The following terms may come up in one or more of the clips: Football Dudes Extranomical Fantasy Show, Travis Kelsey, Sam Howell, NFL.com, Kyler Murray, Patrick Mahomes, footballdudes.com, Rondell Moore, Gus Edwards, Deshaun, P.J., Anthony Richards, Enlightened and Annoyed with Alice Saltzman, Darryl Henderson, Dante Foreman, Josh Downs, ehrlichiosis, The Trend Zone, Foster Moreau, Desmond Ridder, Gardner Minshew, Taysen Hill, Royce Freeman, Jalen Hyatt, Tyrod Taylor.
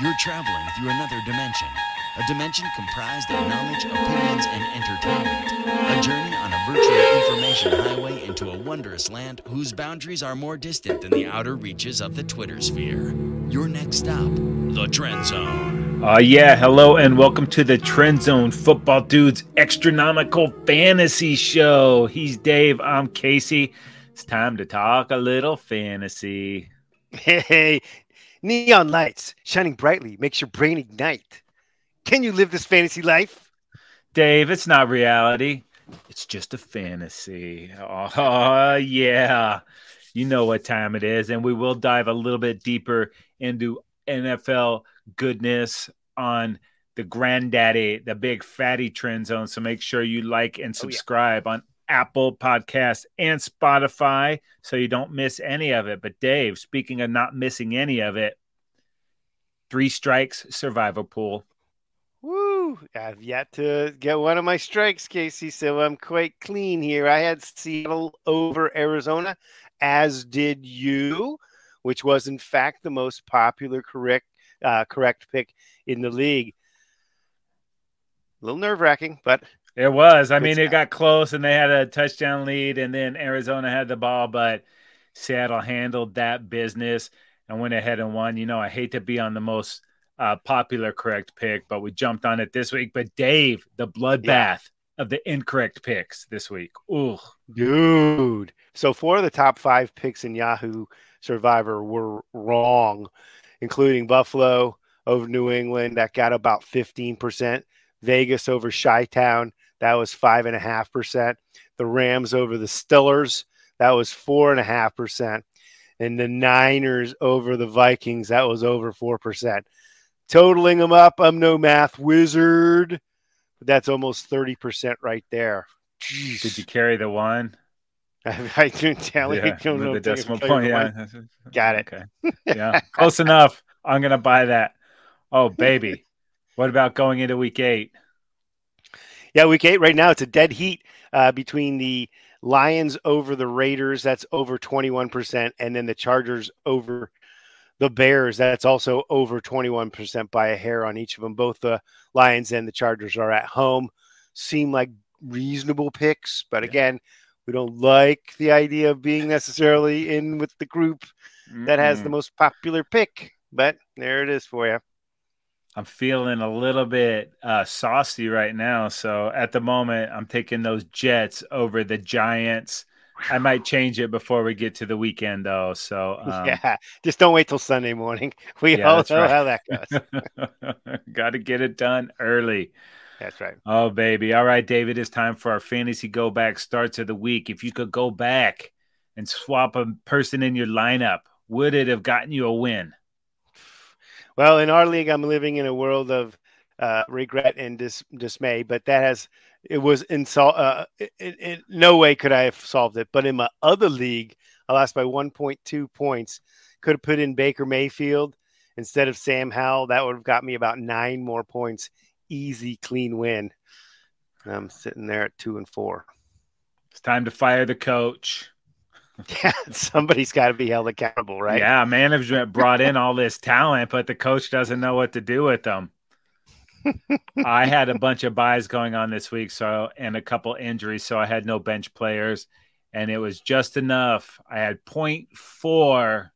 You're traveling through another dimension, a dimension comprised of knowledge, opinions, and entertainment. A journey on a virtual information highway into a wondrous land whose boundaries are more distant than the outer reaches of the Twitter sphere. Your next stop, The Trend Zone. Hello and welcome to The Trend Zone, Football Dudes Extranomical Fantasy Show. He's Dave, I'm Casey. It's time to talk a little fantasy. Hey, neon lights shining brightly makes your brain ignite. Can you live this fantasy life? Dave, it's not reality. It's just a fantasy. Oh, yeah. You know what time it is. And we will dive a little bit deeper into NFL goodness on the granddaddy, the big fatty Trend Zone. So make sure you like and subscribe on Apple Podcasts and Spotify so you don't miss any of it. But Dave, speaking of not missing any of it, 3 strikes survival pool. Woo! I've yet to get one of my strikes, Casey, so I'm quite clean here. I had Seattle over Arizona, as did you, which was, in fact, the most popular correct pick in the league. A little nerve-wracking, but... It was. I mean, it got close, and they had a touchdown lead, and then Arizona had the ball, but Seattle handled that business and went ahead and won. You know, I hate to be on the most... popular correct pick, but we jumped on it this week. But Dave, the bloodbath of the incorrect picks this week. Ooh, dude. So 4 of the top 5 picks in Yahoo Survivor were wrong, including Buffalo over New England. That got about 15%. Vegas over Chi-Town. That was 5.5%. The Rams over the Steelers. That was 4.5%. And the Niners over the Vikings. That was over 4%. Totaling them up, I'm no math wizard, but that's almost 30% right there. Jeez. Did you carry the one? I didn't tell you. Yeah, don't know the decimal point. Yeah. Got it. Okay. Yeah, close enough. I'm going to buy that. Oh, baby. What about going into week 8? Yeah, week 8 right now, it's a dead heat between the Lions over the Raiders. That's over 21%. And then the Chargers over the Bears, that's also over 21% by a hair on each of them. Both the Lions and the Chargers are at home. Seem like reasonable picks, but again, we don't like the idea of being necessarily in with the group that has the most popular pick, but there it is for you. I'm feeling a little bit saucy right now, so at the moment, I'm taking those Jets over the Giants. I might change it before we get to the weekend, though. So just don't wait till Sunday morning. We all know how that goes. Got to get it done early. That's right. Oh, baby. All right, David, it's time for our fantasy go-back starts of the week. If you could go back and swap a person in your lineup, would it have gotten you a win? Well, in our league, I'm living in a world of regret and dismay, but that has... It was insult. In no way could I have solved it. But in my other league, I lost by 1.2 points. Could have put in Baker Mayfield instead of Sam Howell. That would have got me about 9 more points. Easy, clean win. And I'm sitting there at 2-4. It's time to fire the coach. Yeah, somebody's got to be held accountable, right? Yeah, management brought in all this talent, but the coach doesn't know what to do with them. I had a bunch of buys going on this week, and a couple injuries, so I had no bench players, and it was just enough. I had 0.4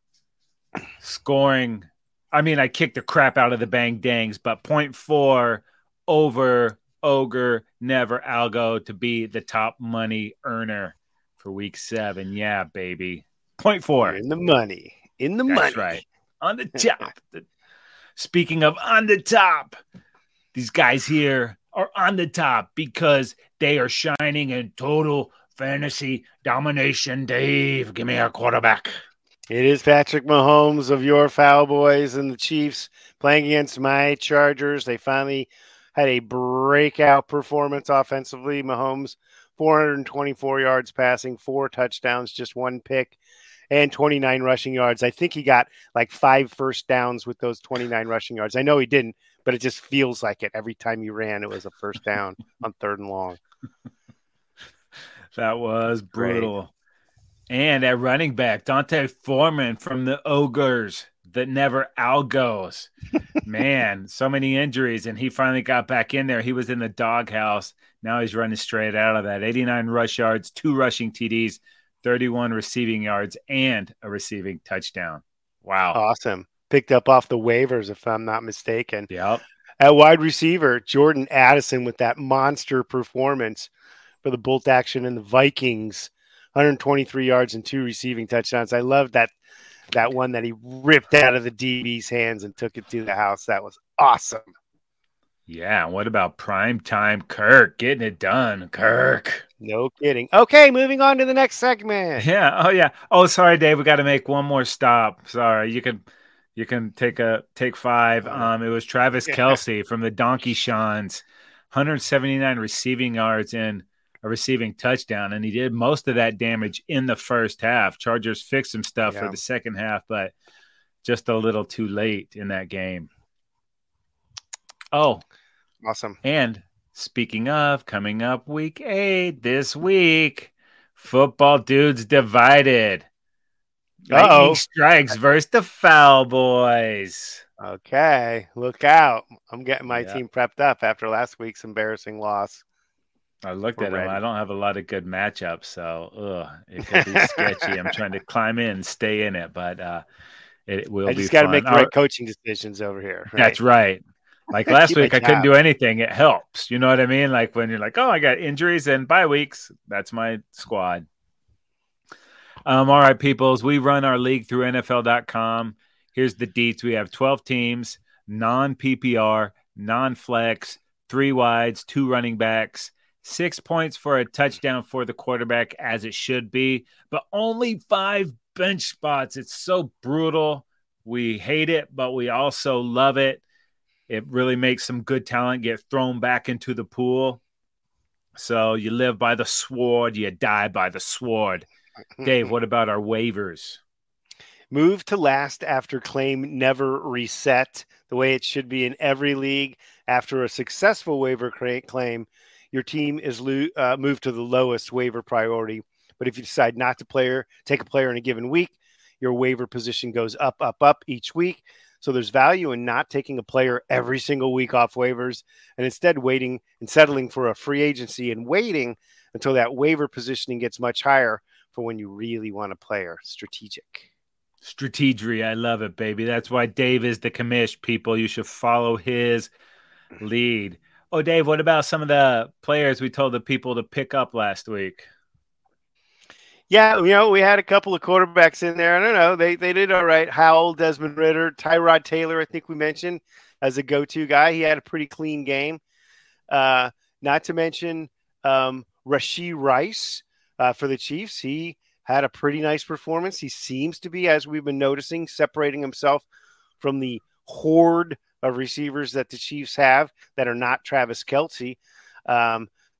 scoring. I mean, I kicked the crap out of the Bang Dangs, but 0.4 over Ogre Never Algo to be the top money earner for week 7. Yeah, baby. 0.4. You're in the money. That's right. On the top. Speaking of on the top. These guys here are on the top because they are shining in total fantasy domination. Dave, give me our quarterback. It is Patrick Mahomes of your Foul Boys and the Chiefs playing against my Chargers. They finally had a breakout performance offensively. Mahomes, 424 yards passing, 4 touchdowns, just 1 pick, and 29 rushing yards. I think he got like 5 first downs with those 29 rushing yards. I know he didn't, but it just feels like it. Every time he ran, it was a first down on 3rd and long. That was brutal. Great. And at running back, Dante Foreman from the Ogres that never outgoes. Man, so many injuries, and he finally got back in there. He was in the doghouse. Now he's running straight out of that. 89 rush yards, 2 rushing TDs, 31 receiving yards, and a receiving touchdown. Wow. Awesome. Picked up off the waivers, if I'm not mistaken. Yep. At wide receiver, Jordan Addison with that monster performance for the Bolt Action and the Vikings. 123 yards and 2 receiving touchdowns. I love that one that he ripped out of the DB's hands and took it to the house. That was awesome. Yeah, what about primetime Kirk getting it done, Kirk? No kidding. Okay, moving on to the next segment. Yeah. Oh, yeah. Oh, sorry, Dave. We got to make one more stop. Sorry, you can take 5. It was Travis Kelsey from the Donkey Shons, 179 receiving yards and a receiving touchdown, and he did most of that damage in the first half. Chargers fixed some stuff for the second half, but just a little too late in that game. Oh, awesome. And speaking of, coming up week 8 this week, Football Dudes Divided. Lightning Strikes versus the Foul Boys. Okay, look out. I'm getting my team prepped up after last week's embarrassing loss. I looked at him. I don't have a lot of good matchups, so it could be sketchy. I'm trying to climb in and stay in it, but it will be fun. I just got to make the right coaching decisions over here. Right? That's right. Like last week, I couldn't do anything. It helps. You know what I mean? Like when you're like, oh, I got injuries and bye weeks. That's my squad. All right, peoples. We run our league through NFL.com. Here's the deets. We have 12 teams, non-PPR, non-flex, 3 wides, 2 running backs, 6 points for a touchdown for the quarterback, as it should be, but only 5 bench spots. It's so brutal. We hate it, but we also love it. It really makes some good talent get thrown back into the pool. So you live by the sword, you die by the sword. Dave, what about our waivers? Move to last after claim never reset, the way it should be in every league. After a successful waiver claim, your team is moved to the lowest waiver priority. But if you decide not to take a player in a given week, your waiver position goes up, up, up each week. So there's value in not taking a player every single week off waivers and instead waiting and settling for a free agency and waiting until that waiver positioning gets much higher for when you really want a player. Strategic. Strategery. I love it, baby. That's why Dave is the commish, people. You should follow his lead. Oh, Dave, what about some of the players we told the people to pick up last week? Yeah, we had a couple of quarterbacks in there. I don't know. They did all right. Howell, Desmond Ridder, Tyrod Taylor, I think we mentioned, as a go-to guy. He had a pretty clean game. Not to mention Rashee Rice for the Chiefs. He had a pretty nice performance. He seems to be, as we've been noticing, separating himself from the horde of receivers that the Chiefs have that are not Travis Kelsey.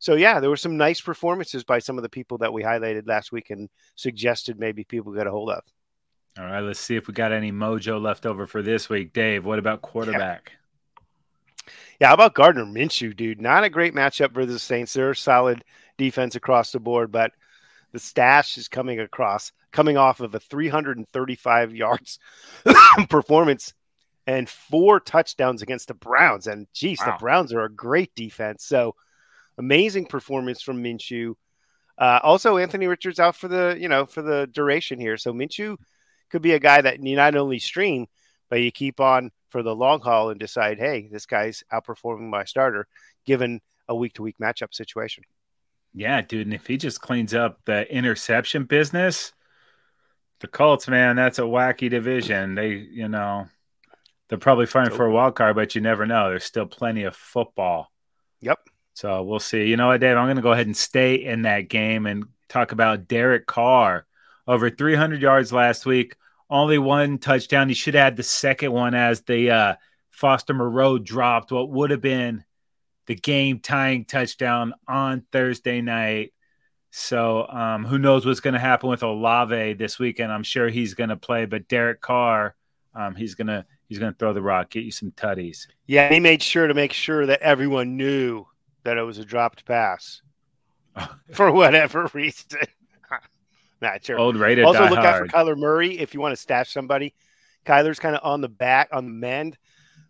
So there were some nice performances by some of the people that we highlighted last week and suggested maybe people get a hold of. All right, let's see if we got any mojo left over for this week. Dave, what about quarterback? Yeah, how about Gardner Minshew, dude? Not a great matchup for the Saints. They're a solid defense across the board, but the stash is coming off of a 335 yards performance and 4 touchdowns against the Browns. And, the Browns are a great defense. So, amazing performance from Minshew. Also, Anthony Richards out for the duration here. So, Minshew could be a guy that you not only stream, but you keep on for the long haul and decide, hey, this guy's outperforming my starter, given a week-to-week matchup situation. Yeah, dude. And if he just cleans up the interception business, the Colts, man, that's a wacky division. They're probably fighting for a wild card, but you never know. There's still plenty of football. Yep. So we'll see. You know what, Dave? I'm going to go ahead and stay in that game and talk about Derek Carr. Over 300 yards last week, only 1 touchdown. He should add the second one as the Foster Moreau dropped what would have been the game-tying touchdown on Thursday night. So who knows what's going to happen with Olave this weekend. I'm sure he's going to play, but Derek Carr, He's going to throw the rock, get you some tutties. Yeah, he made sure to make sure that everyone knew that it was a dropped pass for whatever reason. Not sure. Old Raider. Also, look out for Kyler Murray if you want to stash somebody. Kyler's kind of on the back, on the mend,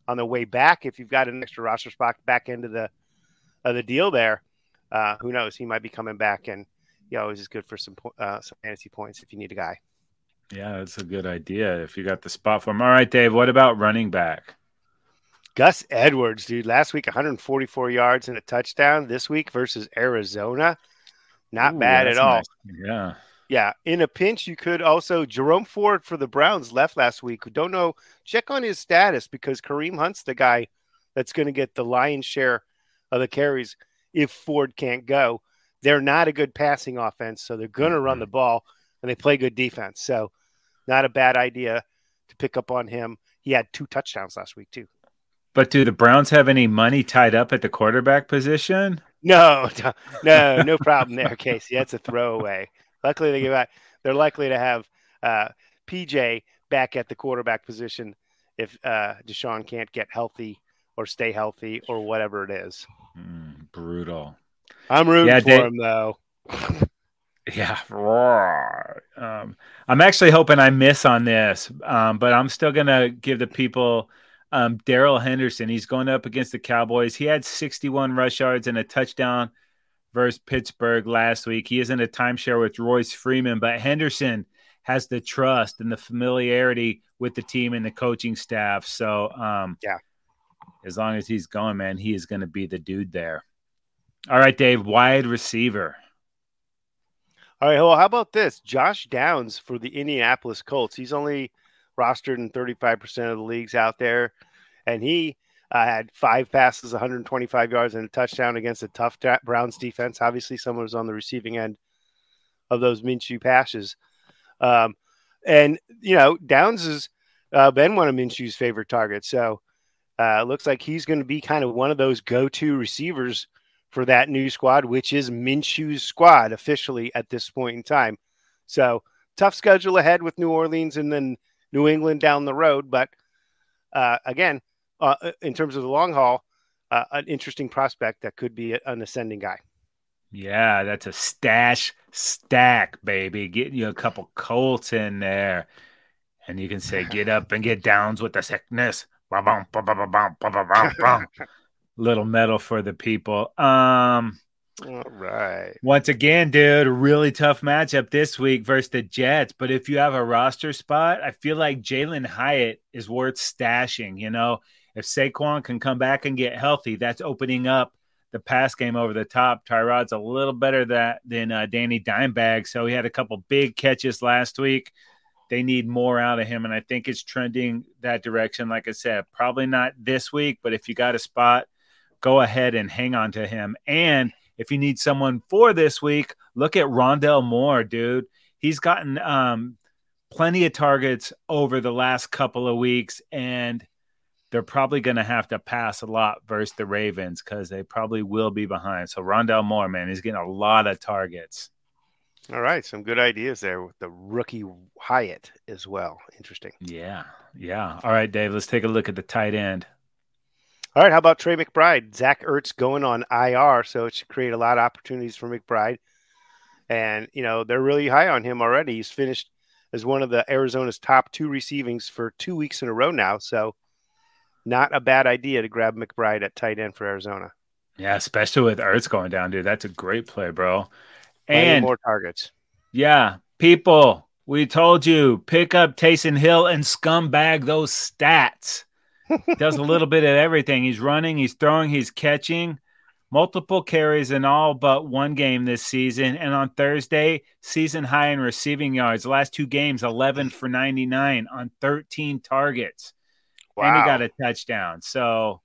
on the way back. If you've got an extra roster spot back into the deal there, who knows? He might be coming back, and he always is good for some fantasy points if you need a guy. Yeah, that's a good idea if you got the spot for him. All right, Dave, what about running back? Gus Edwards, dude. Last week, 144 yards and a touchdown. This week versus Arizona. Not bad at all. Nice. Yeah. Yeah. In a pinch, you could also Jerome Ford for the Browns left last week. Don't know. Check on his status because Kareem Hunt's the guy that's going to get the lion's share of the carries if Ford can't go. They're not a good passing offense, so they're going to run the ball, and they play good defense. So not a bad idea to pick up on him. He had 2 touchdowns last week, too. But do the Browns have any money tied up at the quarterback position? No problem there, Casey. That's a throwaway. Luckily, they're likely to have P.J. back at the quarterback position if Deshaun can't get healthy or stay healthy or whatever it is. Brutal. I'm rooting for him, though. Yeah. I'm actually hoping I miss on this, but I'm still going to give the people – Darryl Henderson, he's going up against the Cowboys. He had 61 rush yards and a touchdown versus Pittsburgh last week. He is in a timeshare with Royce Freeman, but Henderson has the trust and the familiarity with the team and the coaching staff. So, yeah, as long as he's going, man, he is going to be the dude there. All right, Dave, wide receiver. All right, well, how about this? Josh Downs for the Indianapolis Colts. He's only rostered in 35% of the leagues out there. And he had 5 passes, 125 yards, and a touchdown against a tough Browns defense. Obviously, someone was on the receiving end of those Minshew passes. And, you know, Downs has been one of Minshew's favorite targets. So it looks like he's going to be kind of one of those go-to receivers for that new squad, which is Minshew's squad officially at this point in time. So tough schedule ahead with New Orleans and then New England down the road, but again, in terms of the long haul, an interesting prospect that could be an ascending guy. Yeah, that's a stack, baby. Getting you a couple Colts in there, and you can say, get up and get Downs with the sickness. Little medal for the people. All right. Once again, dude, really tough matchup this week versus the Jets. But if you have a roster spot, I feel like Jalen Hyatt is worth stashing. You know, if Saquon can come back and get healthy, that's opening up the pass game over the top. Tyrod's a little better than Danny Dimebag. So he had a couple big catches last week. They need more out of him. And I think it's trending that direction. Like I said, probably not this week, but if you got a spot, go ahead and hang on to him. And if you need someone for this week, look at Rondell Moore, dude. He's gotten plenty of targets over the last couple of weeks, and they're probably going to have to pass a lot versus the Ravens because they probably will be behind. So Rondell Moore, man, he's getting a lot of targets. All right, some good ideas there with the rookie Hyatt as well. Interesting. Yeah. All right, Dave, let's take a look at the tight end. All right, how about Trey McBride? Zach Ertz going on IR, so it should create a lot of opportunities for McBride. And, you know, they're really high on him already. He's finished as one of the Arizona's top 2 receivings for 2 weeks in a row now, so not a bad idea to grab McBride at tight end for Arizona. Yeah, especially with Ertz going down, dude. That's a great play, bro. And more targets. Yeah, people, we told you, pick up Taysen Hill and scumbag those stats. Does a little bit of everything. He's running, he's throwing, he's catching. Multiple carries in all but one game this season. And on Thursday, season high in receiving yards. Last 2 games, 11 for 99 on 13 targets. Wow. And he got a touchdown. So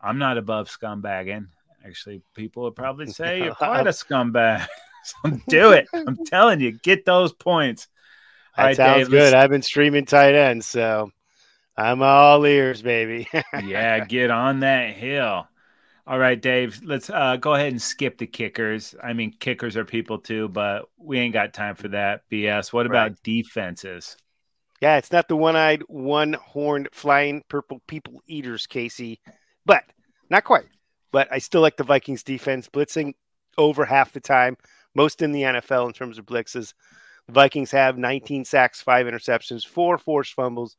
I'm not above scumbagging. Actually, people would probably say you're quite a scumbag. So do it. I'm telling you, get those points. That right, sounds Dave, good. Listen. I've been streaming tight ends, so I'm all ears, baby. Yeah, get on that hill. All right, Dave, let's go ahead and skip the kickers. I mean, kickers are people too, but we ain't got time for that BS. What about defenses? Yeah, it's not the one-eyed, one-horned, flying purple people eaters, Casey. But not quite. But I still like the Vikings defense blitzing over half the time, most in the NFL in terms of blitzes. The Vikings have 19 sacks, 5 interceptions, 4 forced fumbles,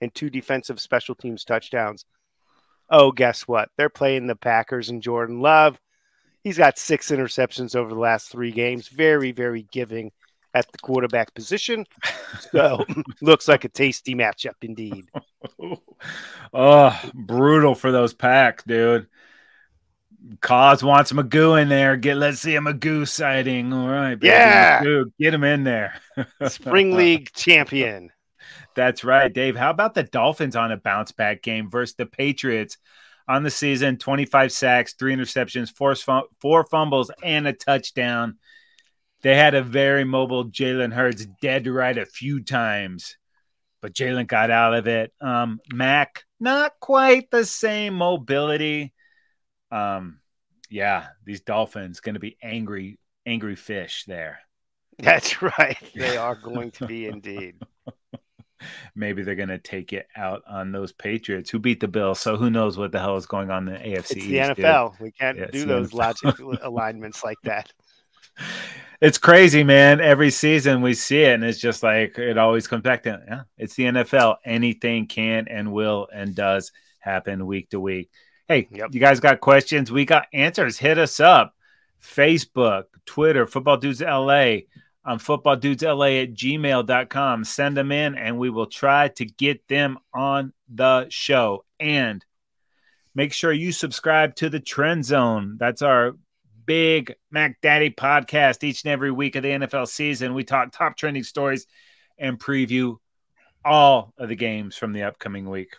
and 2 defensive special teams touchdowns. Oh, guess what? They're playing the Packers and Jordan Love. He's got 6 interceptions over the last 3 games. Very, very giving at the quarterback position. So looks like a tasty matchup indeed. Oh, brutal for those Packs, dude. Cause wants Magoo in there. Let's see a Magoo sighting. All right. Baby. Yeah. Magoo, get him in there. Spring League champion. That's right, Dave. How about the Dolphins on a bounce back game versus the Patriots on the season? 25 sacks, 3 interceptions, 4 fumbles, and a touchdown. They had a very mobile Jalen Hurts dead right a few times, but Jalen got out of it. Mac, not quite the same mobility. Yeah, these Dolphins going to be angry fish there. That's right. They are going to be indeed. Maybe they're going to take it out on those Patriots who beat the Bills. So who knows what the hell is going on in the AFC East. It's the NFL. Dude. We can't do those logic alignments like that. It's crazy, man. Every season we see it, and it's just like it always comes back to, yeah, it's the NFL. Anything can and will and does happen week to week. Hey, You guys got questions? We got answers. Hit us up. Facebook, Twitter, Football Dudes LA, footballdudesla@gmail.com. Send them in, and we will try to get them on the show. And make sure you subscribe to The Trend Zone. That's our big Mac Daddy podcast each and every week of the NFL season. We talk top trending stories and preview all of the games from the upcoming week.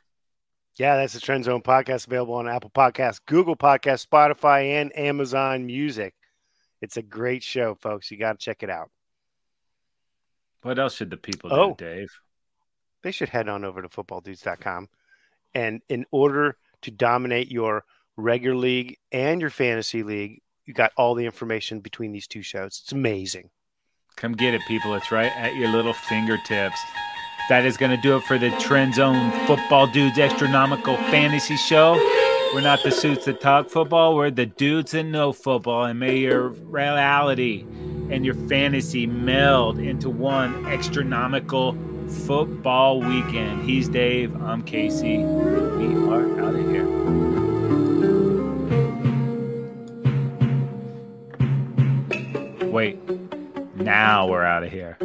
Yeah, that's the Trend Zone podcast, available on Apple Podcasts, Google Podcasts, Spotify, and Amazon Music. It's a great show, folks. You got to check it out. What else should the people do, Dave? They should head on over to footballdudes.com. And in order to dominate your regular league and your fantasy league, you got all the information between these two shows. It's amazing. Come get it, people. It's right at your little fingertips. That is going to do it for the Trend Zone Football Dudes Extranomical Fantasy Show. We're not the suits that talk football. We're the dudes that know football. And may your reality and your fantasy meld into one extranomical football weekend. He's Dave. I'm Casey. We are out of here. Wait. Now we're out of here.